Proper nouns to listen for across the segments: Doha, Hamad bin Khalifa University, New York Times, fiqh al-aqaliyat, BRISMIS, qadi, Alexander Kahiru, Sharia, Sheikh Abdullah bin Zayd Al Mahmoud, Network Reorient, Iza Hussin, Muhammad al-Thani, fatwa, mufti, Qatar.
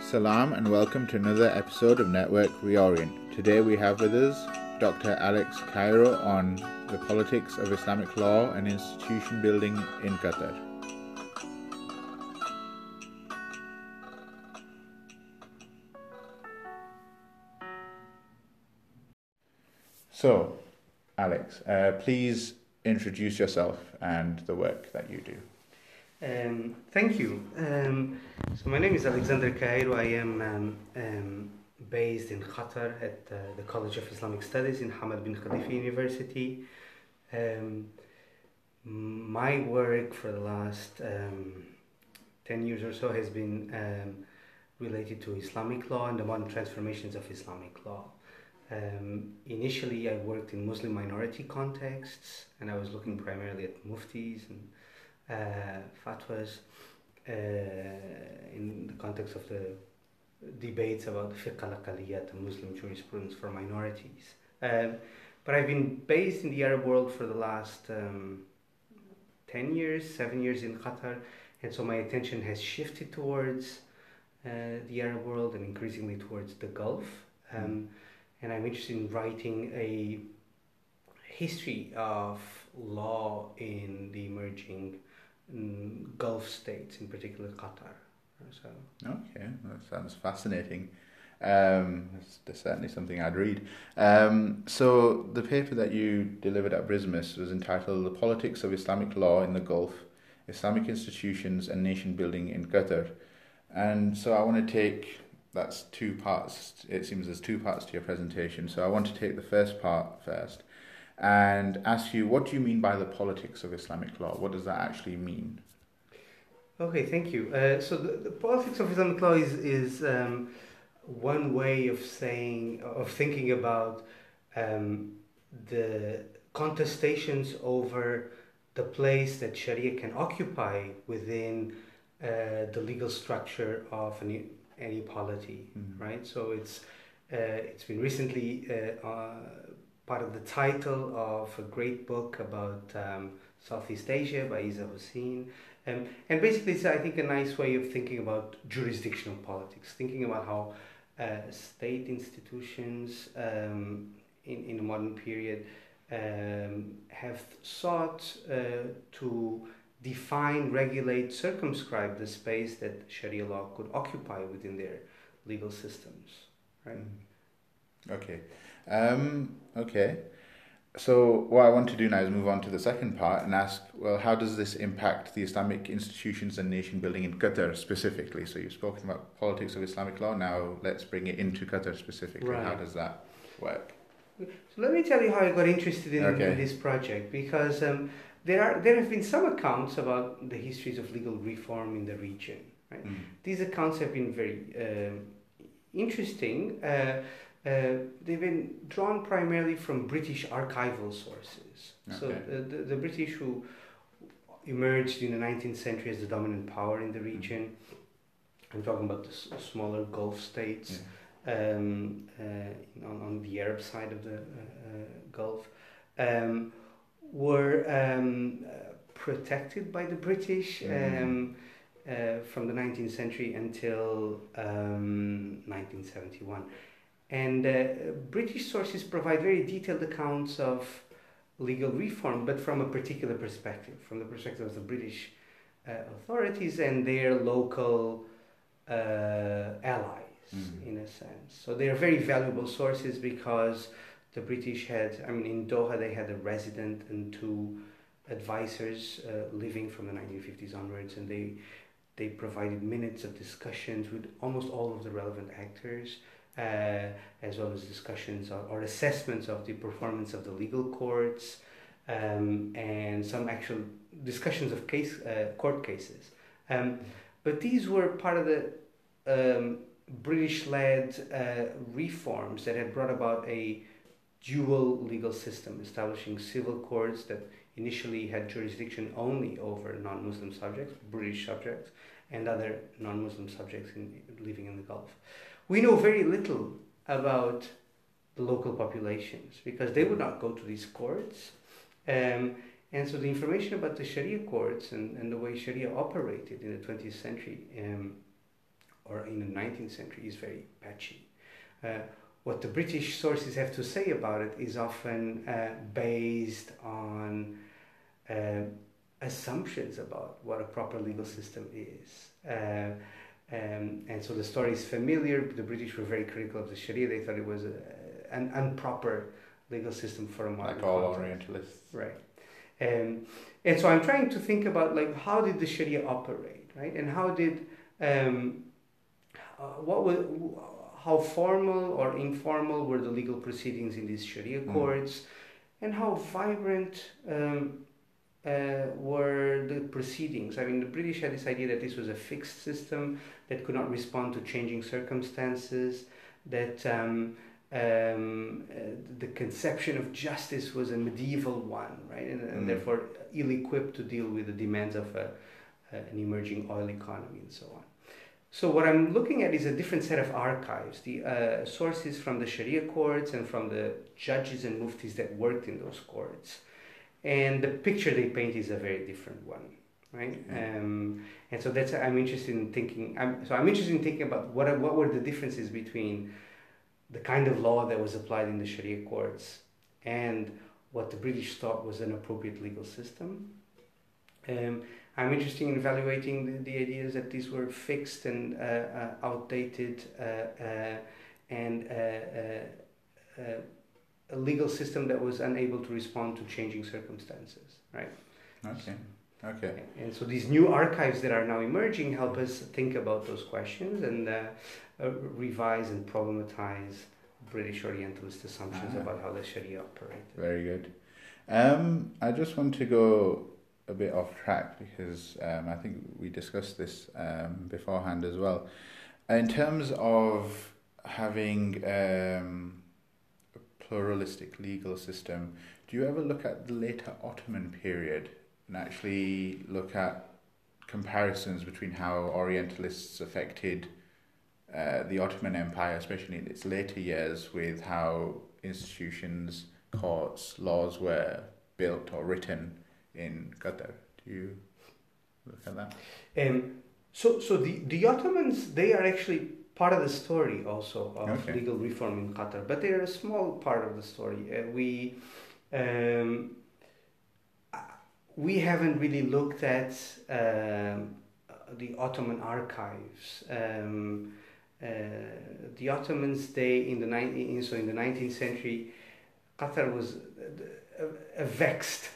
Salam and welcome to another episode of Network Reorient. Today we have with us Dr. Alex Kahiru on the politics of Islamic law and institution building in Qatar. So, Alex, please introduce yourself and the work that you do. Thank you. So my name is Alexander Kahiru. I am based in Qatar at the College of Islamic Studies in Hamad bin Khalifa University. My work for the last 10 years or so has been related to Islamic law and the modern transformations of Islamic law. Initially I worked in Muslim minority contexts and I was looking primarily at muftis and fatwas in the context of the debates about fiqh al-aqaliyat, Muslim jurisprudence for minorities. But I've been based in the Arab world for the last 7 years in Qatar, and so my attention has shifted towards the Arab world and increasingly towards the Gulf. And I'm interested in writing a history of law in the emerging Gulf states, in particular Qatar. So. Okay, that sounds fascinating. That's certainly something I'd read. So the paper that you delivered at BRISMIS was entitled The Politics of Islamic Law in the Gulf, Islamic Institutions and Nation Building in Qatar. And so I want to take, that's two parts, it seems there's two parts to your presentation, so I want to take the first part first and ask you, what do you mean by the politics of Islamic law? What does that actually mean? Okay, thank you. So the politics of Islamic law is one way of thinking about the contestations over the place that Sharia can occupy within the legal structure of any polity, right? So it's been recently part of the title of a great book about Southeast Asia by Iza Hussin. And basically it's, I think, a nice way of thinking about jurisdictional politics, thinking about how state institutions in the modern period have sought to define, regulate, circumscribe the space that Sharia law could occupy within their legal systems, right? Okay. Okay. So what I want to do now is move on to the second part and ask, well, how does this impact the Islamic institutions and nation building in Qatar specifically? So you've spoken about politics of Islamic law, now let's bring it into Qatar specifically. Right. How does that work? So let me tell you how I got interested in this project, because there have been some accounts about the histories of legal reform in the region. Right? These accounts have been very interesting. They've been drawn primarily from British archival sources. Okay. So the British, who emerged in the 19th century as the dominant power in the region, I'm talking about the smaller Gulf states, on the Arab side of the Gulf, were protected by the British from the 19th century until 1971. And British sources provide very detailed accounts of legal reform, but from a particular perspective, from the perspective of the British authorities and their local allies, in a sense. So they are very valuable sources because the British had, in Doha they had a resident and two advisors living from the 1950s onwards, and they provided minutes of discussions with almost all of the relevant actors, as well as discussions or assessments of the performance of the legal courts, and some actual discussions of court cases. But these were part of the British-led reforms that had brought about a dual legal system, establishing civil courts that initially had jurisdiction only over non-Muslim subjects, British subjects, and other non-Muslim subjects living in the Gulf. We know very little about the local populations because they would not go to these courts, And so the information about the Sharia courts and the way Sharia operated in the 20th century or in the 19th century is very patchy. What the British sources have to say about it is often based on assumptions about what a proper legal system is. And so the story is familiar. The British were very critical of the Sharia. They thought it was an improper legal system for a modern context. Like all Orientalists. Right. And so I'm trying to think about, like, how did the Sharia operate, right? And how did, how formal or informal were the legal proceedings in these Sharia courts, and how vibrant were the proceedings? I mean, the British had this idea that this was a fixed system that could not respond to changing circumstances, that the conception of justice was a medieval one, right? And therefore ill-equipped to deal with the demands of an emerging oil economy and so on. So what I'm looking at is a different set of archives, the sources from the Sharia courts and from the judges and muftis that worked in those courts. And the picture they paint is a very different one, right? And so that's, I'm interested in thinking, I'm interested in thinking about what were the differences between the kind of law that was applied in the Sharia courts and what the British thought was an appropriate legal system. I'm interested in evaluating the ideas that these were fixed and outdated and a legal system that was unable to respond to changing circumstances, right? Okay. Okay. And so these new archives that are now emerging help us think about those questions and revise and problematize British Orientalist assumptions about how the Sharia operated. Very good. I just want to go a bit off track because I think we discussed this beforehand as well. In terms of having a pluralistic legal system, do you ever look at the later Ottoman period and actually look at comparisons between how Orientalists affected the Ottoman Empire, especially in its later years, with how institutions, courts, laws were built or written in Qatar? Do you look at that? So the Ottomans, they are actually part of the story also of legal reform in Qatar, but they are a small part of the story. We haven't really looked at the Ottoman archives. The Ottomans, in the 19th century, Qatar was a vexed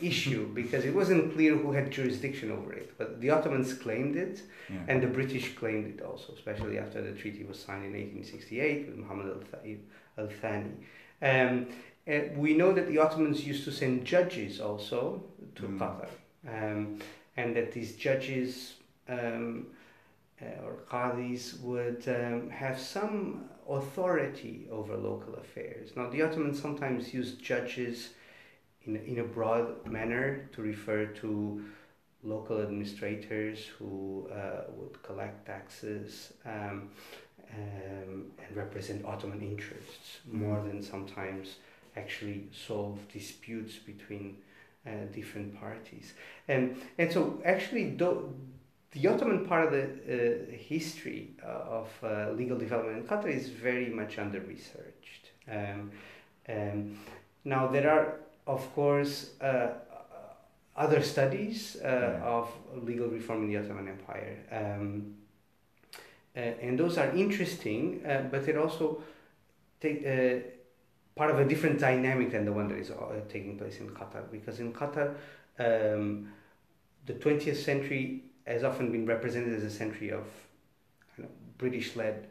issue because it wasn't clear who had jurisdiction over it. But the Ottomans claimed it, and the British claimed it also, especially after the treaty was signed in 1868 with Muhammad al-Thani. We know that the Ottomans used to send judges also to Qatar, and that these judges or qadis would have some authority over local affairs. Now, the Ottomans sometimes used judges in a broad manner to refer to local administrators who would collect taxes and represent Ottoman interests more than sometimes actually solve disputes between different parties. And so actually the Ottoman part of the history of legal development in Qatar is very much under-researched. Now there are, of course, other studies of legal reform in the Ottoman Empire. And those are interesting, but they're also part of a different dynamic than the one that is taking place in Qatar. Because in Qatar, the 20th century has often been represented as a century of British-led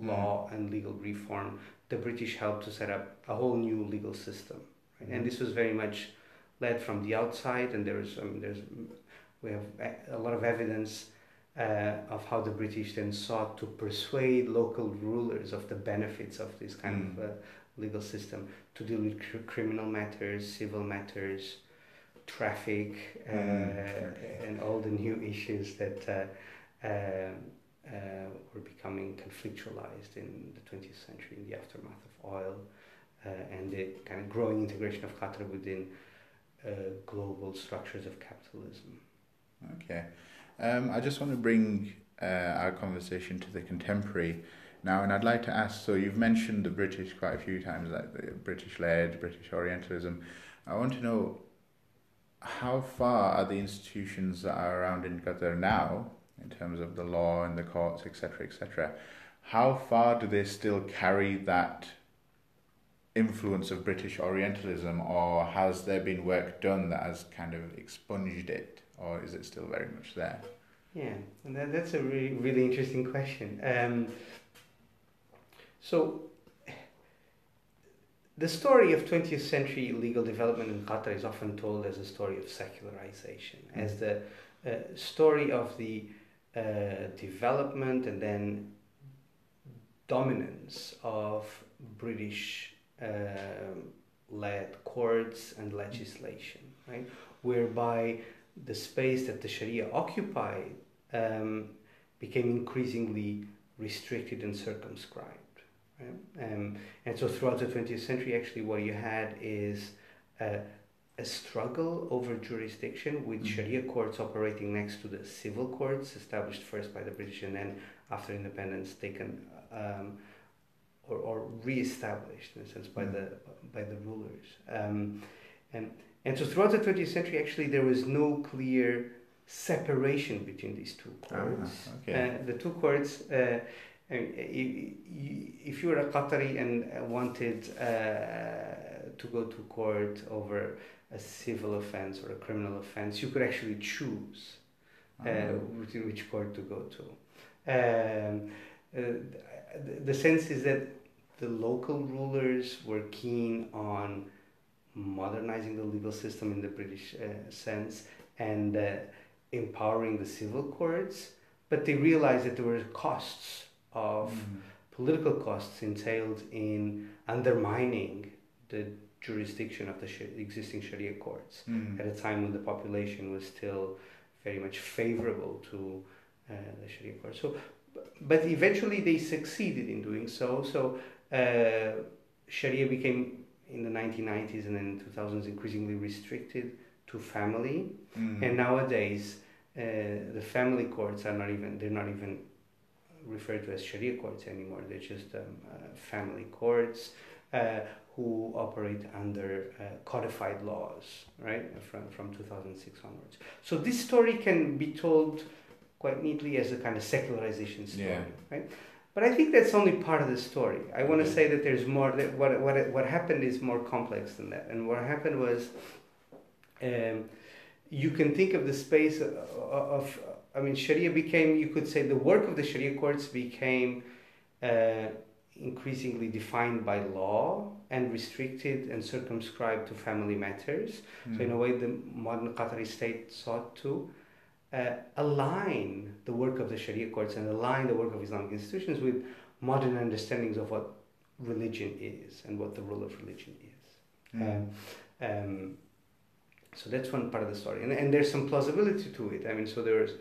law and legal reform. The British helped to set up a whole new legal system. Right? And this was very much led from the outside, and we have a lot of evidence of how the British then sought to persuade local rulers of the benefits of this kind of legal system to deal with criminal matters, civil matters, traffic, and all the new issues that were becoming conflictualized in the 20th century in the aftermath of oil and the kind of growing integration of Qatar within global structures of capitalism. Okay. I just want to bring our conversation to the contemporary now, and I'd like to ask, so you've mentioned the British quite a few times, like the British-led, British Orientalism. I want to know, how far are the institutions that are around in Qatar now, in terms of the law and the courts, etc., etc., how far do they still carry that influence of British Orientalism, or has there been work done that has kind of expunged it, or is it still very much there? Yeah, and that's a really, really interesting question. So, the story of 20th century legal development in Qatar is often told as a story of secularization, as the story of the development and then dominance of British led courts and legislation, right? Whereby the space that the Sharia occupied became increasingly restricted and circumscribed. Right? And so throughout the 20th century, actually, what you had is a struggle over jurisdiction, with Sharia courts operating next to the civil courts, established first by the British and then, after independence, taken or re-established, in a sense, by the rulers. And so throughout the 20th century, actually, there was no clear separation between these two courts. Okay. The two courts... If you were a Qatari and wanted to go to court over a civil offense or a criminal offense, you could actually choose which court to go to. The sense is that the local rulers were keen on modernizing the legal system in the British sense and empowering the civil courts, but they realized that there were costs of political costs entailed in undermining the jurisdiction of the existing Sharia courts at a time when the population was still very much favorable to the Sharia courts. So, but eventually they succeeded in doing so. So Sharia became, in the 1990s and then 2000s, increasingly restricted to family. And nowadays the family courts are not even, they're not even referred to as Sharia courts anymore. They're just family courts who operate under codified laws, right, from 2006 onwards. So this story can be told quite neatly as a kind of secularization story, right? But I think that's only part of the story. I want to say that there's more, that what happened is more complex than that. And what happened was, you can think of the space of I mean, Sharia became, you could say, the work of the Sharia courts became increasingly defined by law and restricted and circumscribed to family matters. So in a way, the modern Qatari state sought to align the work of the Sharia courts and align the work of Islamic institutions with modern understandings of what religion is and what the role of religion is. So that's one part of the story. And there's some plausibility to it. I mean, so there was...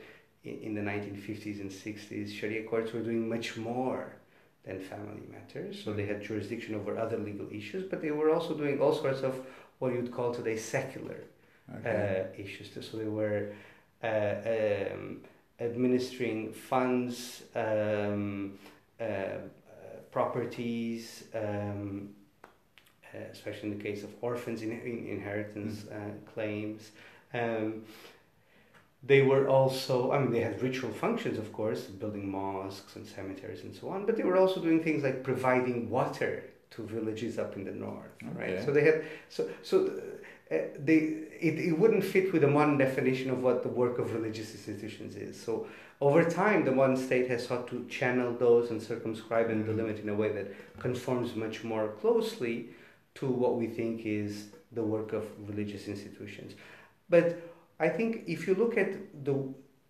in the 1950s and 60s, Sharia courts were doing much more than family matters. So they had jurisdiction over other legal issues, but they were also doing all sorts of what you'd call today secular issues. So they were administering funds, properties, especially in the case of orphans, inheritance claims. They were also, I mean, they had ritual functions, of course, building mosques and cemeteries and so on, but they were also doing things like providing water to villages up in the north, right? So they had, it wouldn't fit with the modern definition of what the work of religious institutions is. So over time, the modern state has sought to channel those and circumscribe and delimit in a way that conforms much more closely to what we think is the work of religious institutions. But I think if you look at the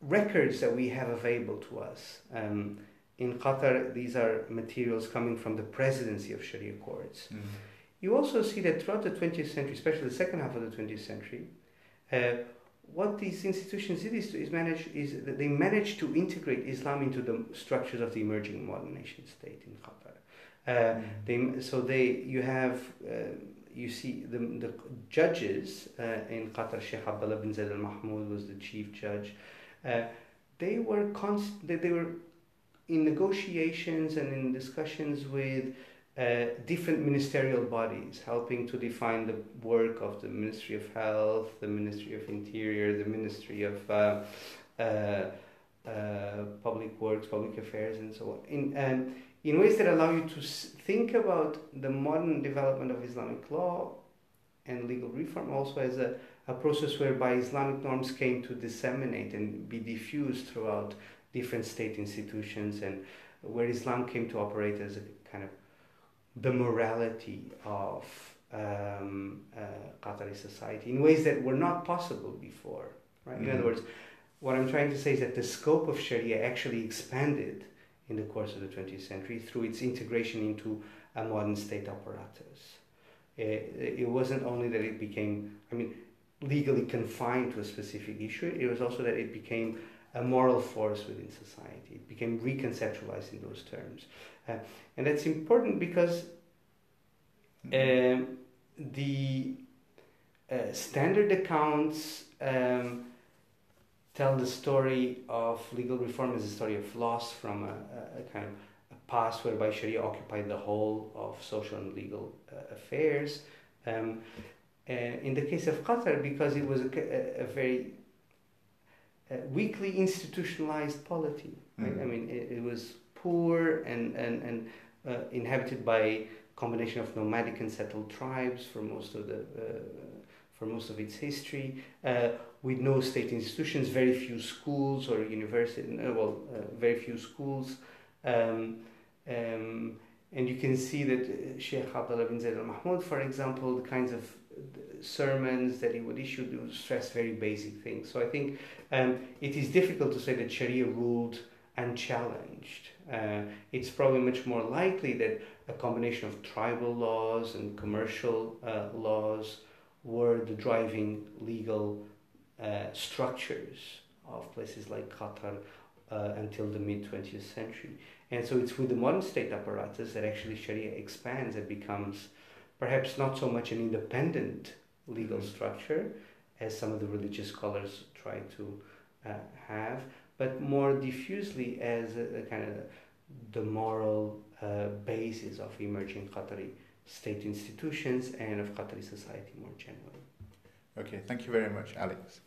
records that we have available to us, in Qatar, these are materials coming from the presidency of Sharia courts. You also see that throughout the 20th century, especially the second half of the 20th century, what these institutions did is they managed to integrate Islam into the structures of the emerging modern nation state in Qatar. So you have you see the judges in Qatar. Sheikh Abdullah bin Zayd Al Mahmoud was the chief judge. They were they were in negotiations and in discussions with different ministerial bodies, helping to define the work of the Ministry of Health, the Ministry of Interior, the Ministry of Public Works, Public Affairs, and so on, in ways that allow you to think about the modern development of Islamic law and legal reform also as a process whereby Islamic norms came to disseminate and be diffused throughout different state institutions, and where Islam came to operate as a kind of the morality of Qatari society in ways that were not possible before, right? Mm-hmm. In other words, what I'm trying to say is that the scope of Sharia actually expanded in the course of the 20th century through its integration into a modern state apparatus. It wasn't only that it became, I mean, legally confined to a specific issue, it was also that it became a moral force within society. It became reconceptualized in those terms. And that's important because the standard accounts tell the story of legal reform as a story of loss from a kind of a past whereby Sharia occupied the whole of social and legal affairs. In the case of Qatar, because it was a very weakly institutionalized polity, right? Mm-hmm. I mean, it was poor and inhabited by a combination of nomadic and settled tribes for most of the for most of its history, with no state institutions, very few schools or university, very few schools, and you can see that Sheikh Abdullah bin Zayd Al Mahmoud, for example, the kinds of sermons that he would issue to stress very basic things. So I think it is difficult to say that Sharia ruled unchallenged. It's probably much more likely that a combination of tribal laws and commercial laws were the driving legal structures of places like Qatar until the mid-20th century. And so it's with the modern state apparatus that actually Sharia expands and becomes perhaps not so much an independent legal structure as some of the religious scholars try to have, but more diffusely as a kind of the moral basis of emerging Qatari state institutions and of Qatari society more generally. Okay, thank you very much, Alex.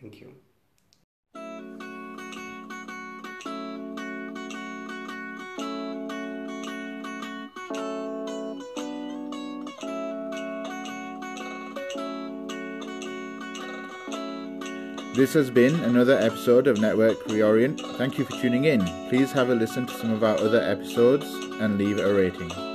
Thank you. This has been another episode of Network Reorient. Thank you for tuning in. Please have a listen to some of our other episodes and leave a rating.